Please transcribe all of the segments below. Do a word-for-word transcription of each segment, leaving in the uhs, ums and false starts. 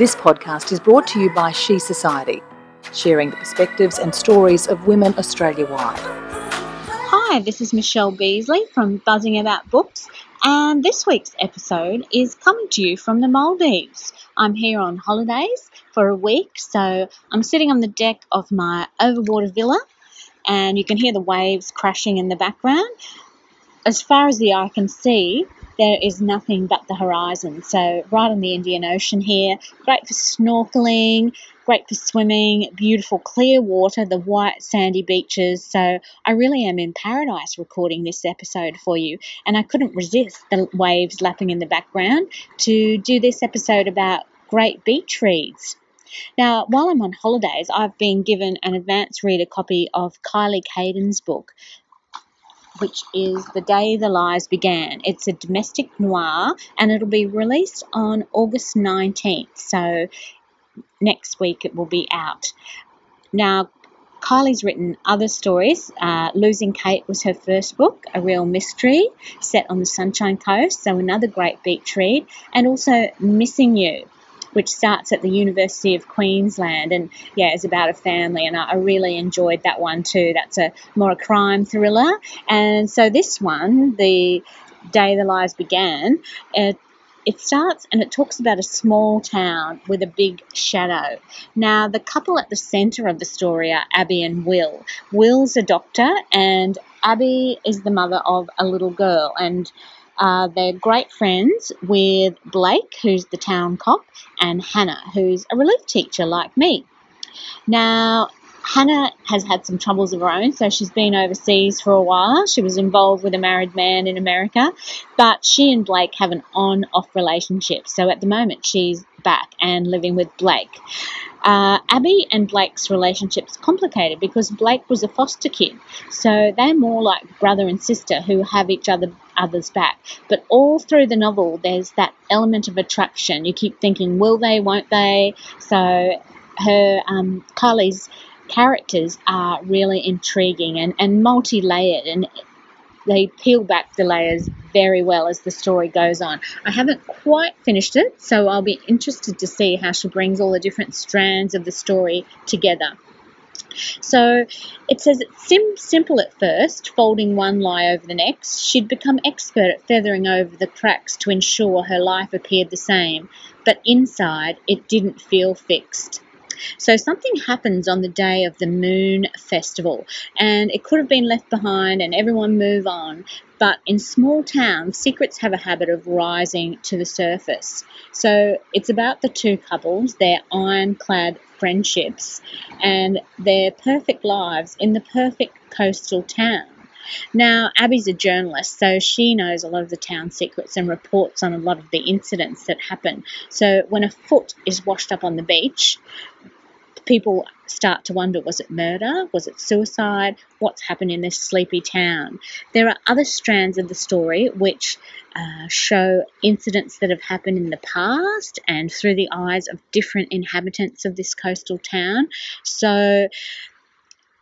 This podcast is brought to you by She Society, sharing the perspectives and stories of women Australia-wide. Hi, this is Michelle Beasley from Buzzing About Books, and this week's episode is coming to you from the Maldives. I'm here on holidays for a week, so I'm sitting on the deck of my overwater villa, and you can hear the waves crashing in the background. As far as the eye can see, there is nothing but the horizon. So right on the Indian Ocean here, great for snorkeling, great for swimming, beautiful clear water, the white sandy beaches. So I really am in paradise recording this episode for you. And I couldn't resist the waves lapping in the background to do this episode about great beach reads. Now, while I'm on holidays, I've been given an advance reader copy of Kylie Caden's book, which is The Day the Lies Began. It's a domestic noir, and it'll be released on August nineteenth, so next week it will be out. Now, Kylie's written other stories. Uh, Losing Kate was her first book, a real mystery set on the Sunshine Coast, so another great beach read, and also Missing You, which starts at the University of Queensland, and yeah, it's about a family, and I, I really enjoyed that one too. That's a more a crime thriller. And so this one, The Day the Lies Began, it, it starts and it talks about a small town with a big shadow. Now, the couple at the centre of the story are Abby and Will. Will's a doctor, and Abby is the mother of a little girl, and Uh, they're great friends with Blake, who's the town cop, and Hannah, who's a relief teacher like me. Now, Hannah has had some troubles of her own, so she's been overseas for a while. She was involved with a married man in America, but she and Blake have an on-off relationship. So at the moment, she's back and living with Blake. Uh, Abby and Blake's relationship's complicated because Blake was a foster kid, so they're more like brother and sister who have each other other's back. But all through the novel, there's that element of attraction. You keep thinking, will they, won't they? So her um, Kylie's characters are really intriguing and, and multi-layered, and they peel back the layers very well as the story goes on. I haven't quite finished it, so I'll be interested to see how she brings all the different strands of the story together. So it says it's sim- simple at first, folding one lie over the next. She'd become expert at feathering over the cracks to ensure her life appeared the same, but inside it didn't feel fixed. So something happens on the day of the Moon Festival, and it could have been left behind and everyone move on, but in small towns, secrets have a habit of rising to the surface. So it's about the two couples, their ironclad friendships, and their perfect lives in the perfect coastal town. Now, Abby's a journalist, so she knows a lot of the town secrets and reports on a lot of the incidents that happen. So when a foot is washed up on the beach, people start to wonder, was it murder? Was it suicide? What's happened in this sleepy town? There are other strands of the story which uh, show incidents that have happened in the past and through the eyes of different inhabitants of this coastal town. So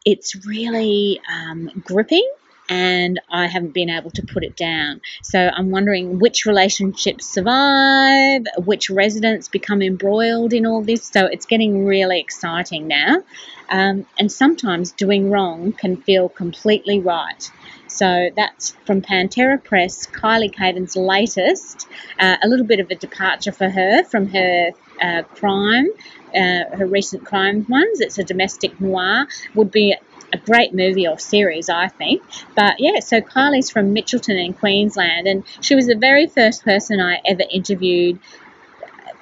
it's really um, gripping, and I haven't been able to put it down. So I'm wondering which relationships survive, which residents become embroiled in all this. So it's getting really exciting now. Um, and sometimes doing wrong can feel completely right. So that's from Pantera Press, Kylie Caden's latest, uh, a little bit of a departure for her from her uh, crime, uh, her recent crime ones. It's a domestic noir, would be a great movie or series, I think. But yeah, so Kylie's from Mitchelton in Queensland, and she was the very first person I ever interviewed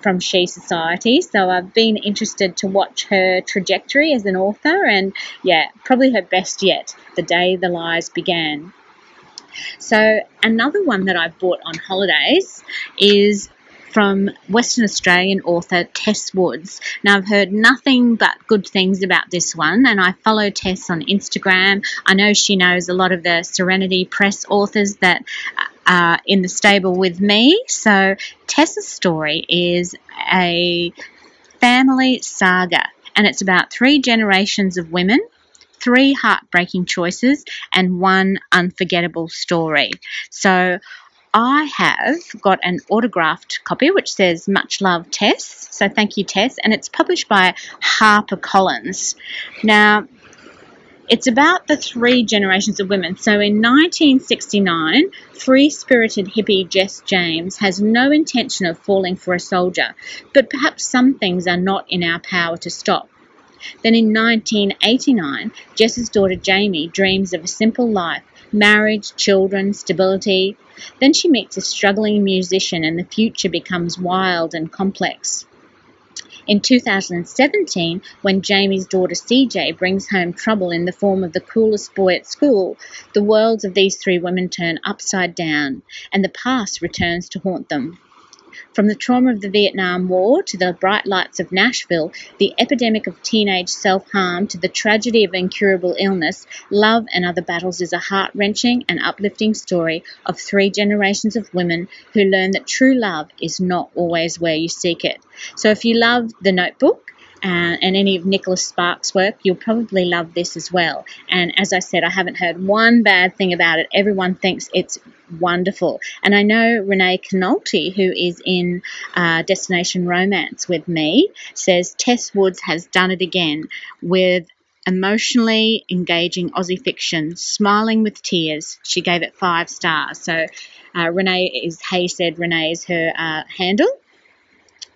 from She Society, so I've been interested to watch her trajectory as an author, and yeah, probably her best yet, The Day the Lies Began. So another one that I bought on holidays is from Western Australian author Tess Woods. Now, I've heard nothing but good things about this one, and I follow Tess on Instagram. I know she knows a lot of the Serenity Press authors that are in the stable with me. So Tess's story is a family saga, and it's about three generations of women, three heartbreaking choices, and one unforgettable story. So I have got an autographed copy which says "Much Love, Tess." So thank you, Tess. And it's published by HarperCollins. Now, it's about the three generations of women. So in nineteen sixty-nine, free-spirited hippie Jess James has no intention of falling for a soldier, but perhaps some things are not in our power to stop. Then in nineteen eighty-nine, Jess's daughter Jamie dreams of a simple life, marriage, children, stability. Then she meets a struggling musician and the future becomes wild and complex. In two thousand seventeen, when Jamie's daughter C J brings home trouble in the form of the coolest boy at school, the worlds of these three women turn upside down and the past returns to haunt them. From the trauma of the Vietnam War to the bright lights of Nashville, the epidemic of teenage self-harm to the tragedy of incurable illness, Love and Other Battles is a heart-wrenching and uplifting story of three generations of women who learn that true love is not always where you seek it. So if you love The Notebook uh, and any of Nicholas Sparks' work, you'll probably love this as well. And as I said, I haven't heard one bad thing about it. Everyone thinks it's wonderful. And I know Renee Canolti, who is in uh, Destination Romance with me, says Tess Woods has done it again with emotionally engaging Aussie fiction, smiling with tears. She gave it five stars. So uh, Renee is, Hay said Renee is her uh, handle.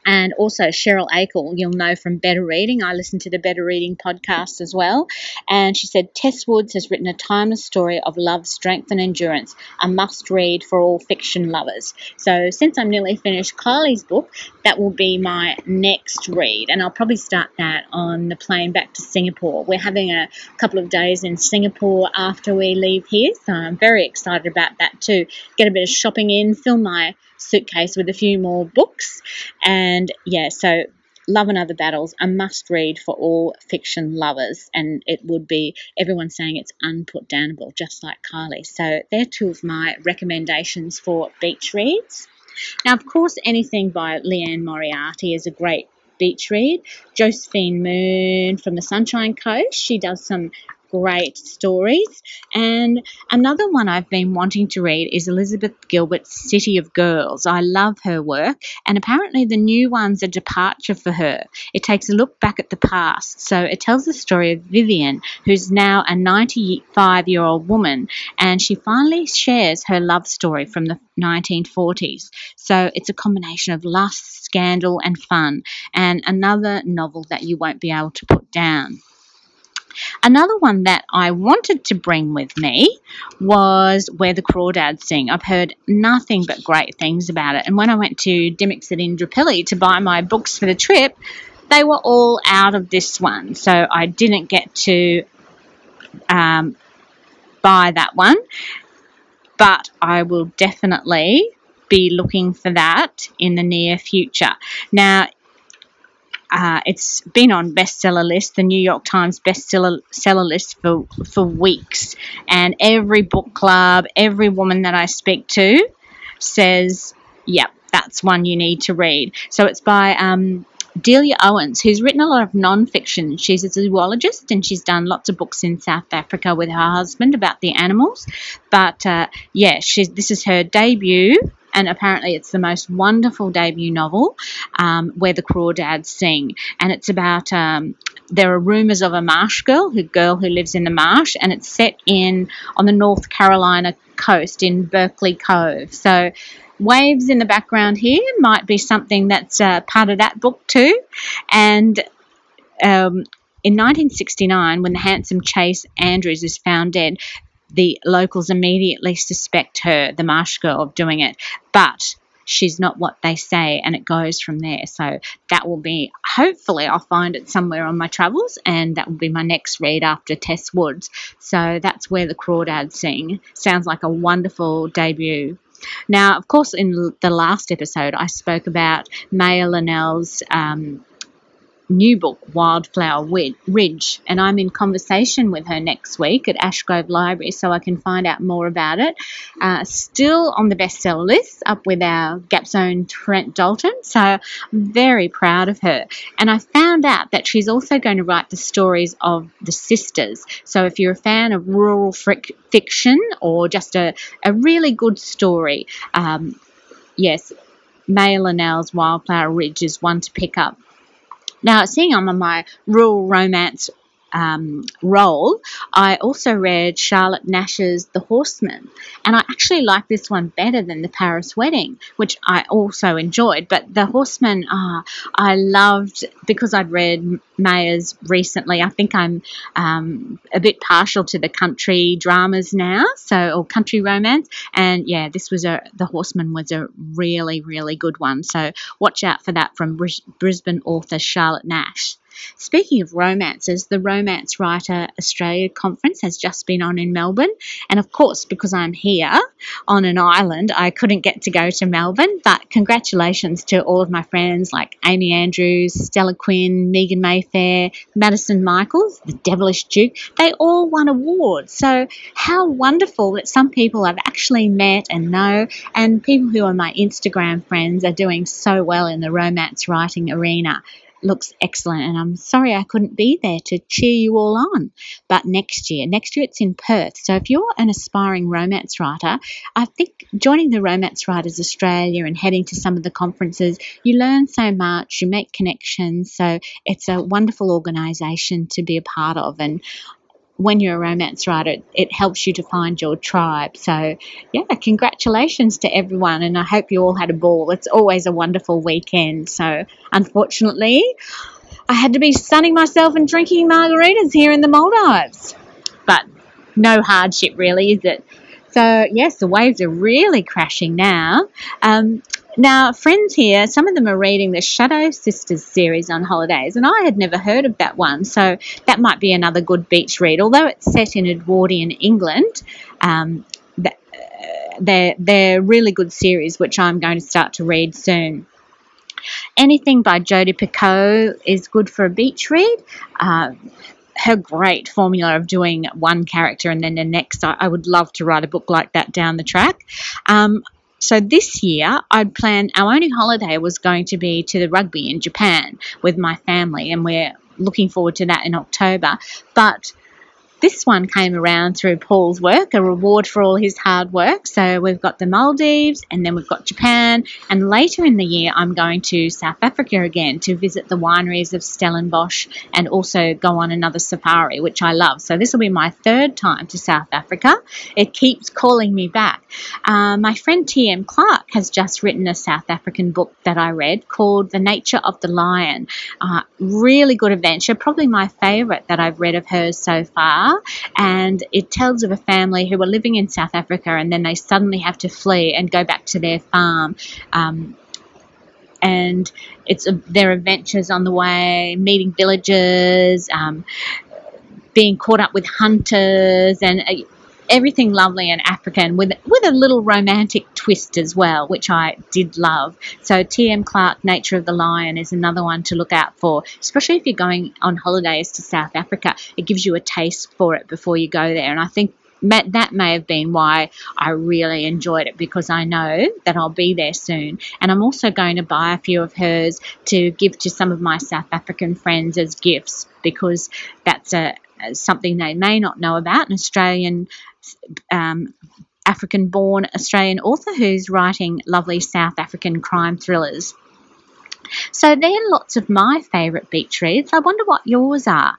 And also Cheryl Akel, you'll know from Better Reading. I listen to the Better Reading podcast as well. And she said, Tess Woods has written a timeless story of love, strength and endurance, a must read for all fiction lovers. So since I'm nearly finished Kylie's book, that will be my next read. And I'll probably start that on the plane back to Singapore. We're having a couple of days in Singapore after we leave here. So I'm very excited about that too. Get a bit of shopping in, fill my suitcase with a few more books. And yeah, so Love and Other Battles, a must read for all fiction lovers, and it would be, everyone's saying it's unputdownable, just like Kylie. So they're two of my recommendations for beach reads. Now, of course, anything by Leanne Moriarty is a great beach read. Josephine Moon from the Sunshine Coast, she does some great stories. And another one I've been wanting to read is Elizabeth Gilbert's City of Girls. I love her work, and apparently the new one's a departure for her. It takes a look back at the past. So it tells the story of Vivian, who's now a ninety-five-year-old woman, and she finally shares her love story from the nineteen forties. So it's a combination of lust, scandal and fun, and another novel that you won't be able to put down. Another one that I wanted to bring with me was Where the Crawdads Sing. I've heard nothing but great things about it. And when I went to Dymocks at Indooroopilly to buy my books for the trip, they were all out of this one. So I didn't get to um, buy that one. But I will definitely be looking for that in the near future. Now, Uh, it's been on bestseller list, the New York Times bestseller seller list for, for weeks. And every book club, every woman that I speak to says, yep, that's one you need to read. So it's by um, Delia Owens, who's written a lot of non-fiction. She's a zoologist and she's done lots of books in South Africa with her husband about the animals. But, uh, yeah, she's, this is her debut. And apparently it's the most wonderful debut novel, um, Where the Crawdads Sing. And it's about, um, there are rumours of a marsh girl, a girl who lives in the marsh, and it's set in on the North Carolina coast in Barkley Cove. So waves in the background here might be something that's uh, part of that book too. And um, in nineteen sixty-nine, when the handsome Chase Andrews is found dead, the locals immediately suspect her, the marsh girl, of doing it, but she's not what they say, and it goes from there. So that will be, hopefully I'll find it somewhere on my travels, and that will be my next read after Tess Woods. So that's Where the Crawdads Sing. Sounds like a wonderful debut. Now, of course, in the last episode I spoke about Maya Linnell's um, new book, Wildflower Ridge, and I'm in conversation with her next week at Ashgrove Library so I can find out more about it. Uh, still on the bestseller list, up with our Gap Zone Trent Dalton, so I'm very proud of her. And I found out that she's also going to write the stories of the sisters. So if you're a fan of rural fric- fiction or just a, a really good story, um, yes, May Linnell's Wildflower Ridge is one to pick up. Now, seeing I'm on my rural romance um, roll, I also read Charlotte Nash's The Horseman, and I actually like this one better than The Paris Wedding, which I also enjoyed. But The Horseman, ah, I loved because I'd read Mayer's recently. I think I'm um, a bit partial to the country dramas now, so or country romance. And yeah, this was a The Horseman was a really, really good one. So watch out for that from Bris- Brisbane author Charlotte Nash. Speaking of romances, the Romance Writer Australia conference has just been on in Melbourne, and of course because I'm here on an island I couldn't get to go to Melbourne, but congratulations to all of my friends like Amy Andrews, Stella Quinn, Megan Mayfair, Madison Michaels, the Devilish Duke. They all won awards, so how wonderful that some people I've actually met and know, and people who are my Instagram friends are doing so well in the romance writing arena. Looks excellent, and I'm sorry I couldn't be there to cheer you all on. But next year, next year it's in Perth. So if you're an aspiring romance writer, I think joining the Romance Writers Australia and heading to some of the conferences, you learn so much, you make connections. So it's a wonderful organisation to be a part of, and when you're a romance writer, it helps you to find your tribe. So, yeah, congratulations to everyone, and I hope you all had a ball. It's always a wonderful weekend. So, unfortunately, I had to be sunning myself and drinking margaritas here in the Maldives. But no hardship really, is it? So, yes, the waves are really crashing now. Um, Now, friends here, some of them are reading the Shadow Sisters series on holidays, and I had never heard of that one, so that might be another good beach read. Although it's set in Edwardian England, um, th- they're, they're a really good series, which I'm going to start to read soon. Anything by Jodi Picoult is good for a beach read. Uh, her great formula of doing one character and then the next, I, I would love to write a book like that down the track. Um So this year I'd planned our only holiday was going to be to the rugby in Japan with my family, and we're looking forward to that in October. But this one came around through Paul's work, a reward for all his hard work. So we've got the Maldives, and then we've got Japan, and later in the year I'm going to South Africa again to visit the wineries of Stellenbosch and also go on another safari, which I love. So this will be my third time to South Africa. It keeps calling me back. Uh, my friend T M Clark has just written a South African book that I read called The Nature of the Lion. Uh, really good adventure, probably my favourite that I've read of hers so far. And it tells of a family who were living in South Africa, and then they suddenly have to flee and go back to their farm. Um, and it's uh, their adventures on the way, meeting villagers, um, being caught up with hunters, and uh, everything lovely and African with with a little romantic twist as well, which I did love. So T M Clark, Nature of the Lion is another one to look out for, especially if you're going on holidays to South Africa. It gives you a taste for it before you go there, and I think that may have been why I really enjoyed it, because I know that I'll be there soon. And I'm also going to buy a few of hers to give to some of my South African friends as gifts, because that's a something they may not know about, an Australian Um, African-born Australian author who's writing lovely South African crime thrillers. So there are lots of my favourite beach reads. I wonder what yours are.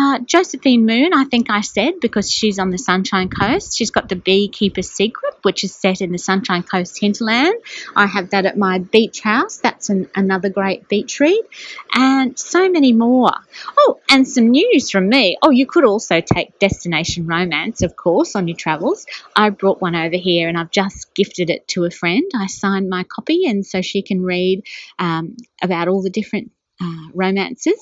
Uh, Josephine Moon, I think I said, because she's on the Sunshine Coast. She's got The Beekeeper's Secret, which is set in the Sunshine Coast hinterland. I have that at my beach house. That's an, another great beach read. And so many more. Oh, and some news from me. Oh, you could also take Destination Romance, of course, on your travels. I brought one over here, and I've just gifted it to a friend. I signed my copy, and so she can read um, about all the different uh, romances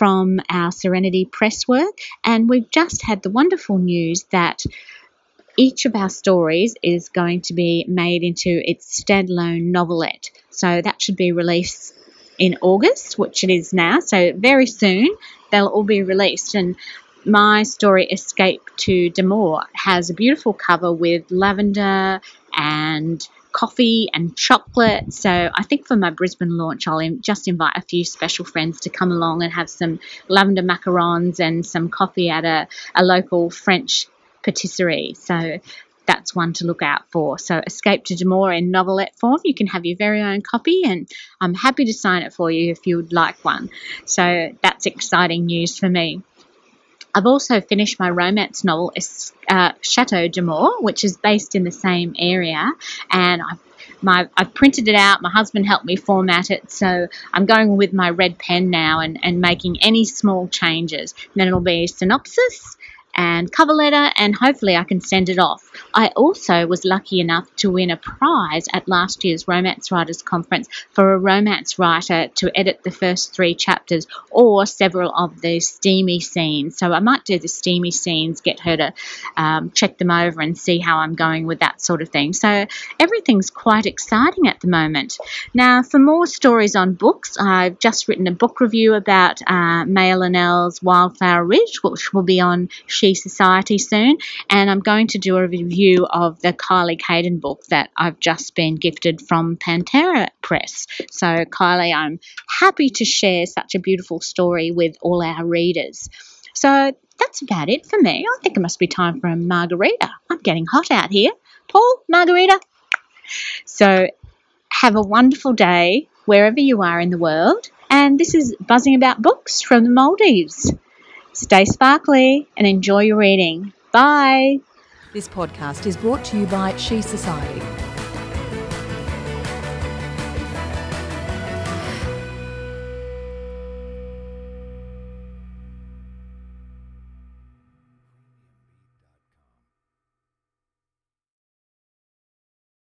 from our Serenity Press work. And we've just had the wonderful news that each of our stories is going to be made into its standalone novelette. So that should be released in August, which it is now, so very soon they'll all be released. And my story, Escape to D'Amour, has a beautiful cover with lavender and coffee and chocolate. So I think for my Brisbane launch, I'll just invite a few special friends to come along and have some lavender macarons and some coffee at a, a local French patisserie. So that's one to look out for. So Escape to D'Amour in novelette form. You can have your very own copy, and I'm happy to sign it for you if you would like one. So that's exciting news for me. I've also finished my romance novel, uh, Chateau d'Amour, which is based in the same area, and I've, my, I've printed it out. My husband helped me format it, so I'm going with my red pen now and, and making any small changes. And then it'll be synopsis and cover letter, and hopefully I can send it off. I also was lucky enough to win a prize at last year's Romance Writers Conference for a romance writer to edit the first three chapters or several of the steamy scenes. So I might do the steamy scenes, get her to um, check them over and see how I'm going with that sort of thing. So everything's quite exciting at the moment. Now, for more stories on books, I've just written a book review about uh, May Linnell's Wildflower Ridge, which will be on She Society soon, and I'm going to do a review of the Kylie Caden book that I've just been gifted from Pantera Press. So Kylie, I'm happy to share such a beautiful story with all our readers. So that's about it for me. I think it must be time for a margarita. I'm getting hot out here. Paul, margarita? So have a wonderful day wherever you are in the world, and this is Buzzing About Books from the Maldives. Stay sparkly and enjoy your reading. Bye. This podcast is brought to you by She Society.